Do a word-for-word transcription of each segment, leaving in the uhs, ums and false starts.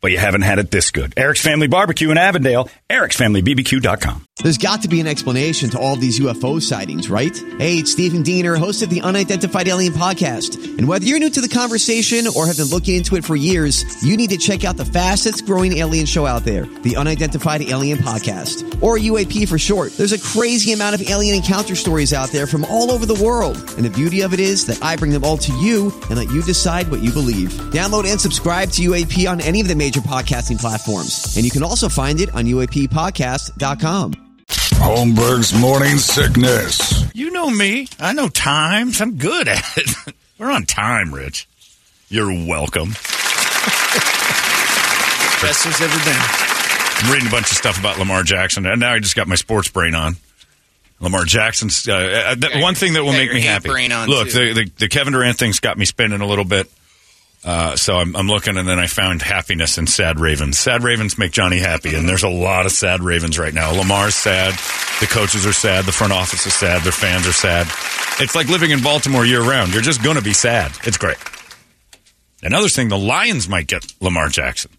but you haven't had it this good. Eric's Family Barbecue in Avondale, erics family b b q dot com. There's got to be an explanation to all these U F O sightings, right? Hey, it's Stephen Diener, host of the Unidentified Alien Podcast. And whether you're new to the conversation or have been looking into it for years, you need to check out the fastest growing alien show out there, the Unidentified Alien Podcast, or U A P for short. There's a crazy amount of alien encounter stories out there from all over the world. And the beauty of it is that I bring them all to you and let you decide what you believe. Download and subscribe to U A P on any of the major your podcasting platforms, and you can also find it on U A P podcast dot com. Holmberg's Morning Sickness. You know me. I know times. I'm good at it. We're on time, Rich. You're welcome. Best as ever been. I'm reading a bunch of stuff about Lamar Jackson, and now I just got my sports brain on. Lamar Jackson's uh, uh, one thing that will make me happy. Look, the, the, the Kevin Durant thing's got me spinning a little bit. Uh, so I'm, I'm looking, and then I found happiness in sad ravens. Sad ravens make Johnny happy, and there's a lot of sad ravens right now. Lamar's sad. The coaches are sad. The front office is sad. Their fans are sad. It's like living in Baltimore year-round. You're just going to be sad. It's great. Another thing, the Lions might get Lamar Jackson.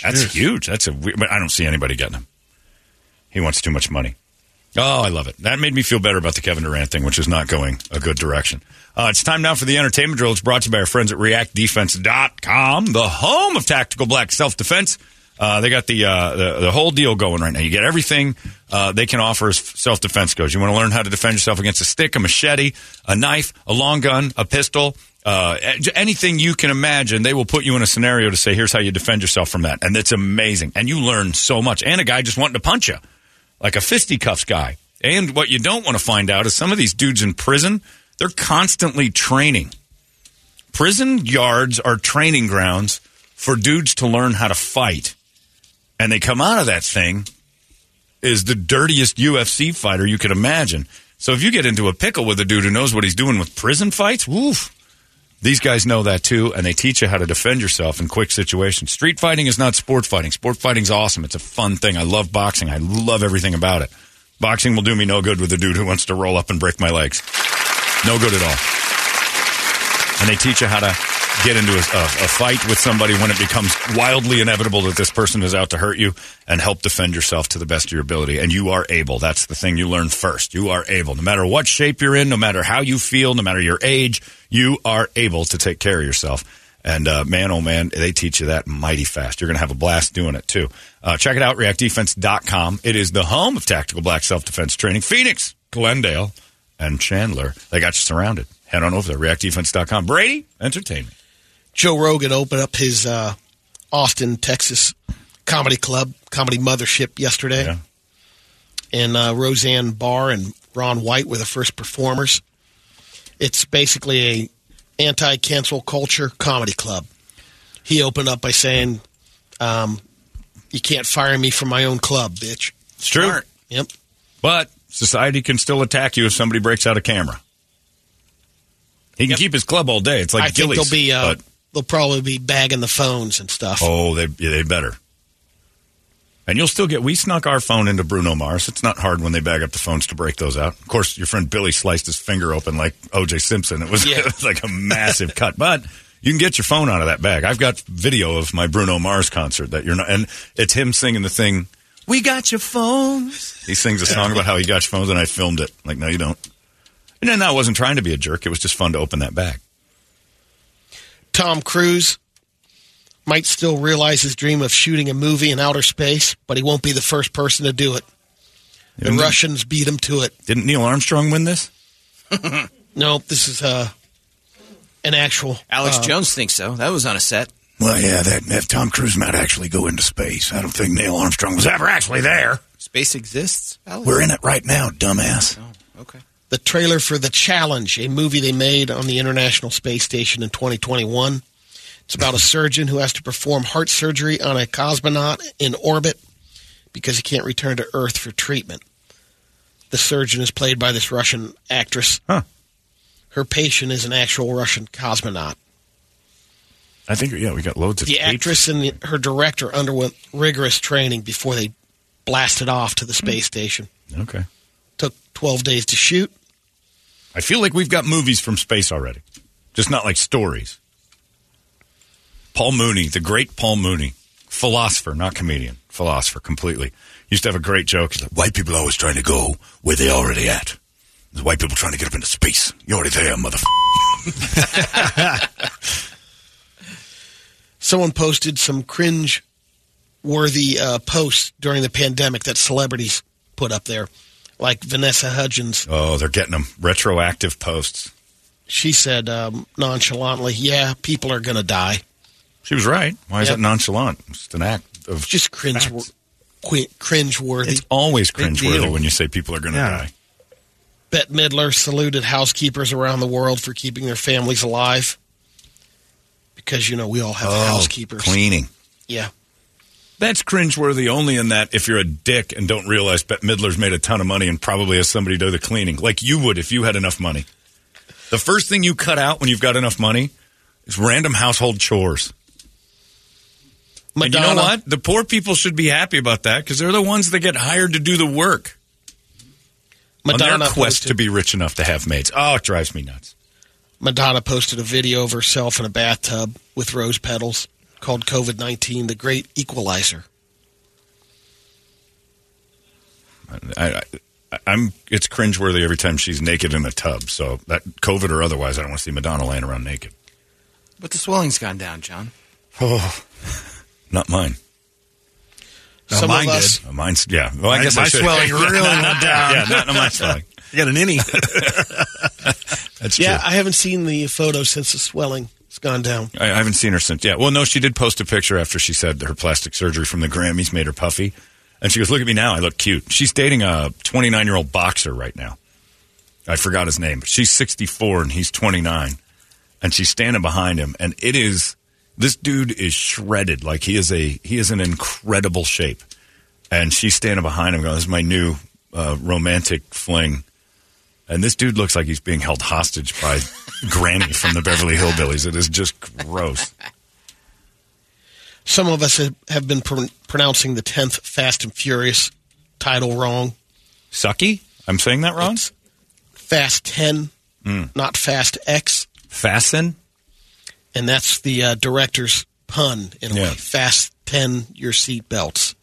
That's Cheers. Huge. That's a weird, but I don't see anybody getting him. He wants too much money. Oh, I love it. That made me feel better about the Kevin Durant thing, which is not going a good direction. Uh, it's time now for the entertainment drill. It's brought to you by our friends at react defense dot com, the home of Tactical Black Self-Defense. Uh, they got the, uh, the the whole deal going right now. You get everything uh, they can offer as self-defense goes. You want to learn how to defend yourself against a stick, a machete, a knife, a long gun, a pistol, uh, anything you can imagine. They will put you in a scenario to say, here's how you defend yourself from that. And that's amazing. And you learn so much. And a guy just wanting to punch you. Like a fisticuffs guy. And what you don't want to find out is some of these dudes in prison, they're constantly training. Prison yards are training grounds for dudes to learn how to fight. And they come out of that thing is the dirtiest U F C fighter you could imagine. So if you get into a pickle with a dude who knows what he's doing with prison fights, woof. These guys know that, too, and they teach you how to defend yourself in quick situations. Street fighting is not sport fighting. Sport fighting's awesome. It's a fun thing. I love boxing. I love everything about it. Boxing will do me no good with a dude who wants to roll up and break my legs. No good at all. And they teach you how to get into a, a, a fight with somebody when it becomes wildly inevitable that this person is out to hurt you, and help defend yourself to the best of your ability. And you are able. That's the thing you learn first. You are able. No matter what shape you're in, no matter how you feel, no matter your age, you are able to take care of yourself. And uh, man, oh man, they teach you that mighty fast. You're going to have a blast doing it too. Uh, check it out, react defense dot com. It is the home of Tactical Black Self-Defense Training. Phoenix, Glendale, and Chandler. They got you surrounded. Head on over there, react defense dot com. Brady, entertainment. Joe Rogan opened up his uh, Austin, Texas comedy club, comedy mothership yesterday. Yeah. And uh, Roseanne Barr and Ron White were the first performers. It's basically a anti-cancel culture comedy club. He opened up by saying, um, you can't fire me from my own club, bitch. It's true. Smart. Yep. But society can still attack you if somebody breaks out a camera. He can yep. keep his club all day. It's like I Gillies. I think there'll be... Uh, but- They'll probably be bagging the phones and stuff. Oh, they they better. And you'll still get... We snuck our phone into Bruno Mars. It's not hard when they bag up the phones to break those out. Of course, your friend Billy sliced his finger open like O J. Simpson. It was, yeah. It was like a massive cut. But you can get your phone out of that bag. I've got video of my Bruno Mars concert that you're not... And it's him singing the thing, we got your phones. He sings a song about how he got your phones, and I filmed it. Like, no, you don't. And then I wasn't trying to be a jerk. It was just fun to open that bag. Tom Cruise might still realize his dream of shooting a movie in outer space, but he won't be the first person to do it. The Didn't Russians beat him to it. Didn't Neil Armstrong win this? No, this is uh, an actual... Alex uh, Jones thinks so. That was on a set. Well, yeah, that, that Tom Cruise might actually go into space. I don't think Neil Armstrong was ever actually there. Space exists, Alex? We're in it right now, dumbass. Oh, okay. The trailer for The Challenge, a movie they made on the International Space Station in twenty twenty-one. It's about a surgeon who has to perform heart surgery on a cosmonaut in orbit because he can't return to Earth for treatment. The surgeon is played by this Russian actress. Huh. Her patient is an actual Russian cosmonaut. I think, yeah, we got loads of The tapes. Actress and the, her director underwent rigorous training before they blasted off to the space station. Okay. Took twelve days to shoot. I feel like we've got movies from space already, just not like stories. Paul Mooney, the great Paul Mooney, philosopher, not comedian, philosopher completely. Used to have a great joke. He's like, white people are always trying to go where they're already at. There's white people trying to get up into space. You're already there, motherfucker. Someone posted some cringe-worthy uh, posts during the pandemic that celebrities put up there, like Vanessa Hudgens. Oh, they're getting them. Retroactive posts. She said um, nonchalantly, yeah, people are going to die. She was right. Why is yep. that nonchalant? It's an act of just cringe, qu- cringe-worthy. It's always cringe-worthy when you say people are going to yeah. die. Bette Midler saluted housekeepers around the world for keeping their families alive. Because, you know, we all have oh, housekeepers. Cleaning. Yeah. That's cringeworthy only in that if you're a dick and don't realize Bette Midler's made a ton of money and probably has somebody do the cleaning, like you would if you had enough money. The first thing you cut out when you've got enough money is random household chores. Madonna. And you know what? The poor people should be happy about that because they're the ones that get hired to do the work. Madonna on their quest posted. to be rich enough to have maids. Oh, it drives me nuts. Madonna posted a video of herself in a bathtub with rose petals called COVID nineteen, the Great Equalizer. I, I, I'm. It's cringeworthy every time she's naked in a tub. So that COVID or otherwise, I don't want to see Madonna laying around naked. But the swelling's gone down, John. Oh, not mine. No, Some mine of us, did. Uh, mine's, yeah. Well, I, I guess my I swelling really went down. Yeah, not my swelling. You got an innie. That's yeah, true. I haven't seen the photo since the swelling has gone down. I, I haven't seen her since. Yeah, well, no, she did post a picture after she said her plastic surgery from the Grammys made her puffy. And she goes, look at me now. I look cute. She's dating a twenty-nine-year-old boxer right now. I forgot his name, but she's sixty-four and he's twenty-nine. And she's standing behind him. And it is... This dude is shredded. Like, he is a he is in incredible shape. And she's standing behind him going, this is my new uh, romantic fling. And this dude looks like he's being held hostage by Granny from the Beverly Hillbillies. It is just gross. Some of us have been pr- pronouncing the tenth Fast and Furious title wrong. Sucky? I'm saying that wrong? It's Fast ten, mm. not Fast X. Fasten? And that's the uh, director's pun, in a yeah. way. Fasten your seatbelts.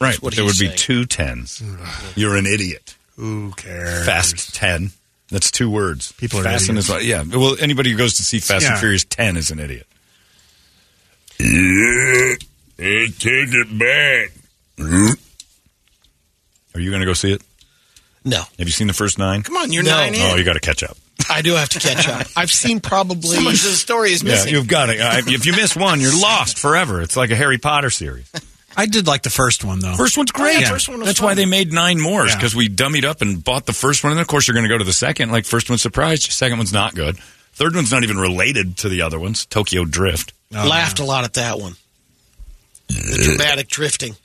Right, but there would saying. be two tens. You're an idiot. Who cares? Fast ten. That's two words. People are Fasten idiots. Is like, yeah, well, anybody who goes to see Fast yeah. and Furious ten is an idiot. Yeah, hey, take it back. Are you going to go see it? No. Have you seen the first nine? Come on, you're no. nine in. Oh, you got to catch up. I do have to catch up. I've seen probably... So much of the story is missing. Yeah, you've got it. Uh, if you miss one, you're lost forever. It's like a Harry Potter series. I did like the first one, though. First one's great. Oh, yeah, first one was That's fun. Why they made nine more, because yeah. we dummied up and bought the first one. And, of course, you're going to go to the second. Like, first one's surprised. Second one's not good. Third one's not even related to the other ones. Tokyo Drift. Oh, Laughed yeah. a lot at that one. The dramatic drifting.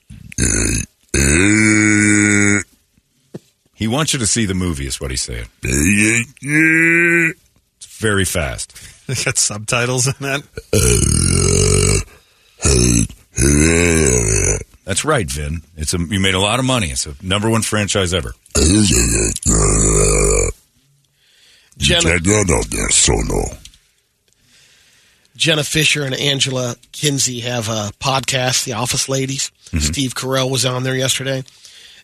He wants you to see the movie, is what he's saying. It's very fast. They got subtitles in that? That's right, Vin. It's a, you made a lot of money. It's a number one franchise ever. Jenna, Jenna Fisher and Angela Kinsey have a podcast, The Office Ladies. Mm-hmm. Steve Carell was on there yesterday.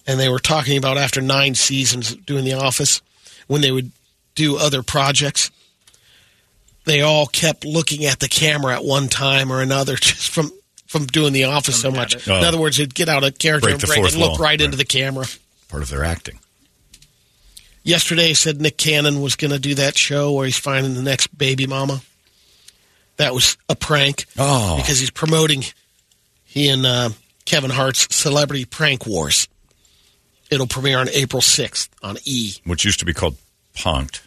And they were talking about after nine seasons doing The Office, when they would do other projects, they all kept looking at the camera at one time or another just from, from doing The Office so much. Oh. In other words, they'd get out a character break and break and look right, right into the camera. Part of their acting. Yesterday, he said Nick Cannon was going to do that show where he's finding the next baby mama. That was a prank. Oh. Because he's promoting he and uh, Kevin Hart's Celebrity Prank Wars. It'll premiere on April sixth on E. Which used to be called Punk'd.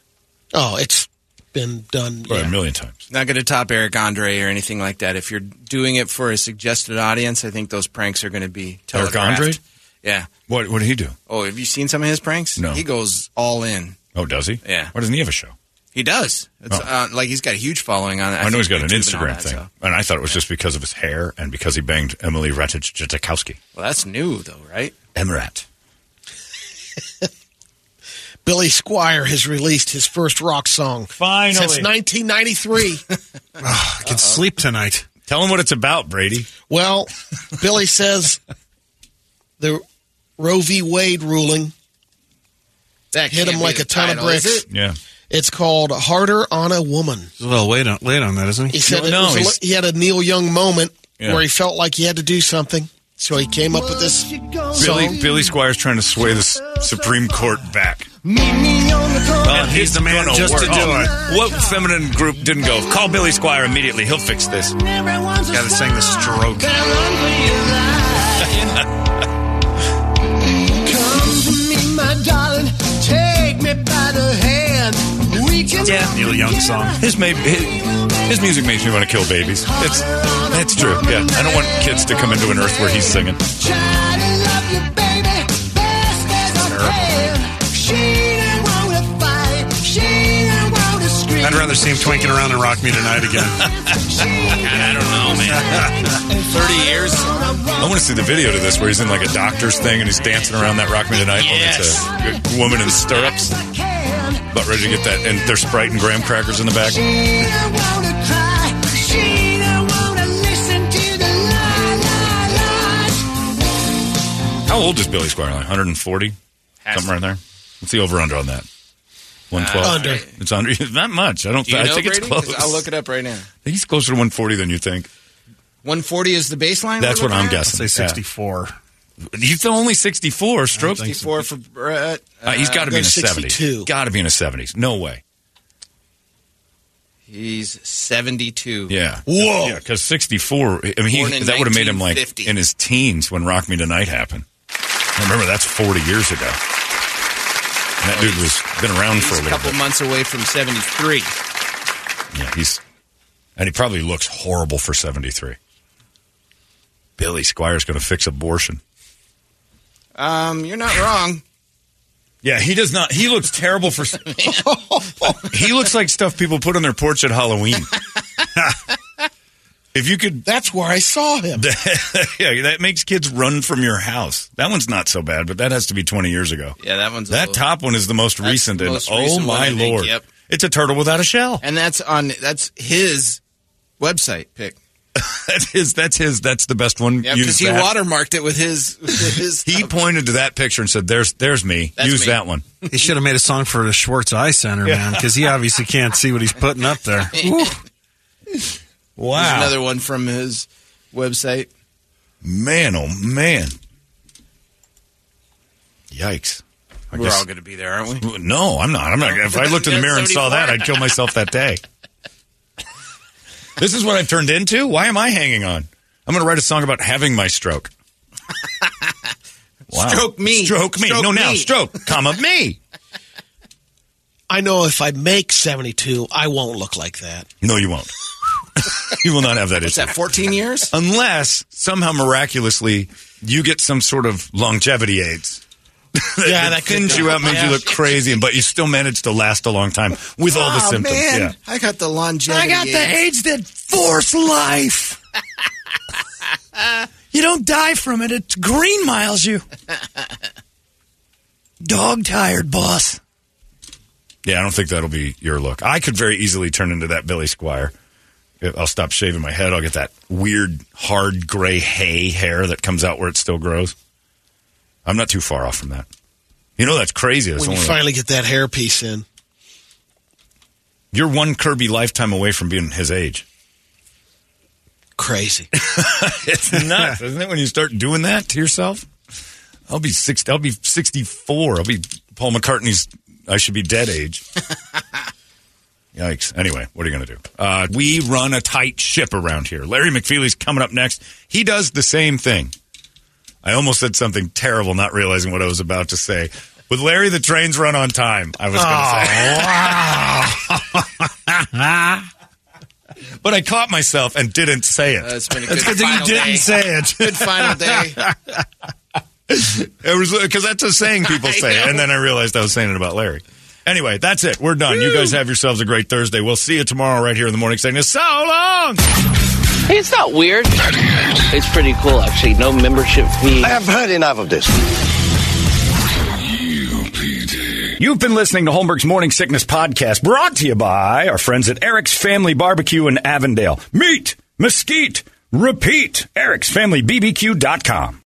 Oh, it's been done yeah. a million times. Not going to top Eric Andre or anything like that. If you're doing it for a suggested audience, I think those pranks are going to be telegraphed. Eric Andre? Yeah. What What did he do? Oh, have you seen some of his pranks? No. He goes all in. Oh, does he? Yeah. Why doesn't he have a show? He does. It's, oh. uh, like, he's got a huge following on it. I, I know he's got an Instagram and that, thing. So. And I thought it was yeah. just because of his hair and because he banged Emily Ratajkowski. Well, that's new, though, right? Emrat. Billy Squier has released his first rock song. Finally. Since nineteen ninety-three. oh, I can Uh-oh. sleep tonight. Tell him what it's about, Brady. Well, Billy says the Roe v. Wade ruling that hit him like a ton of bricks. Yeah. It's called Harder on a Woman. He's a little late on, late on that, isn't he? He said no, it no, was a, he had a Neil Young moment yeah. where he felt like he had to do something. So he came up with this Billy, Billy Squier's trying to sway the Supreme Court back. Uh, he's the man just work. to do oh, it. What feminine group didn't go? Call Billy Squier immediately. He'll fix this. Got to sing the stroke. Yeah, Neil Young song. His, may, his, his music makes me want to kill babies. It's that's true. Yeah, I don't want kids to come into an earth where he's singing. I'd rather see him twinking around and rock me tonight again. God, I don't know, man. thirty years? I want to see the video to this where he's in like a doctor's thing and he's dancing around that Rock Me Tonight yes. holding a woman in stirrups. About ready to get that, and their Sprite and graham crackers in the back. How old is Billy Squier? Like one hundred forty? Has Something right there. What's the over-under on that? one twelve. Uh, under. It's under. Not much. I don't. Do you know, I think Brady? It's close. I'll look it up right now. I think he's closer to one forty than you think. one forty is the baseline? That's what I'm at? guessing. I'll say sixty-four. Yeah. He's only sixty-four. Stroke sixty-four so. for Brett. Uh, uh, he's got to be in the seventies. Got to be in the seventies. No way. He's seventy-two. Yeah. Whoa. Yeah, because sixty-four. I mean, he, that would have made him like in his teens when Rock Me Tonight happened. I remember, that's forty years ago. And that dude was been around he's for a little bit. A couple bit. months away from seventy-three. Yeah, he's... And he probably looks horrible for seventy-three. Billy Squier's going to fix abortion. Um, you're not wrong. Yeah, he does not... He looks terrible for... He looks like stuff people put on their porch at Halloween. If you could... That's where I saw him. Yeah, that makes kids run from your house. That one's not so bad, but that has to be twenty years ago. Yeah, that one's... That little, top one is the most recent. The most and recent oh, my Lord. Think, yep. It's a turtle without a shell. And that's on... That's his website pick. That is, that's his... That's the best one. Yeah, because he that. watermarked it with his... With his he pointed to that picture and said, there's there's me. That's Use me. that one. He should have made a song for the Schwartz Eye Center, yeah. man, because he obviously can't see what he's putting up there. Wow. Here's another one from his website. Man, oh, man. Yikes. I We're guess. all going to be there, aren't we? No, I'm not. I'm not. If I looked in the mirror and saw that, I'd kill myself that day. This is what I've turned into? Why am I hanging on? I'm going to write a song about having my stroke. Wow. Stroke me. Stroke me. Stroke no, me. now, stroke, comma, me. I know if I make seventy-two, I won't look like that. No, you won't. You will not have that What's issue. Is that fourteen years? Unless somehow miraculously you get some sort of longevity aids. that yeah, that thins you out, makes yeah. you look crazy, but you still manage to last a long time with oh, all the symptoms. Man. Yeah. I got the longevity. I got AIDS. the AIDS that force life. You don't die from it; it green miles you. Dog tired, boss. Yeah, I don't think that'll be your look. I could very easily turn into that Billy Squier. I'll stop shaving my head. I'll get that weird, hard, gray hay hair that comes out where it still grows. I'm not too far off from that. You know, that's crazy. That's when you finally like... get that hair piece in. You're one Kirby lifetime away from being his age. Crazy. It's nuts, isn't it, when you start doing that to yourself? I'll be six, I'll be sixty-four. I'll be Paul McCartney's I should be dead age. Yikes. Anyway, what are you going to do? Uh, we run a tight ship around here. Larry McFeely's coming up next. He does the same thing. I almost said something terrible, not realizing what I was about to say. With Larry, the trains run on time, I was going to say. Wow. But I caught myself and didn't say it. Uh, it's been a good That's good that you didn't day. say it. Good final day. It was because that's a saying people say. And then I realized I was saying it about Larry. Anyway, that's it. We're done. Woo. You guys have yourselves a great Thursday. We'll see you tomorrow right here in the morning sickness. So long! Hey, it's not weird. It's pretty cool, actually. No membership fee. I have heard enough of this. You've been listening to Holmberg's Morning Sickness Podcast, brought to you by our friends at Eric's Family Barbecue in Avondale. Meet, mesquite, repeat. Eric's Family B B Q dot com.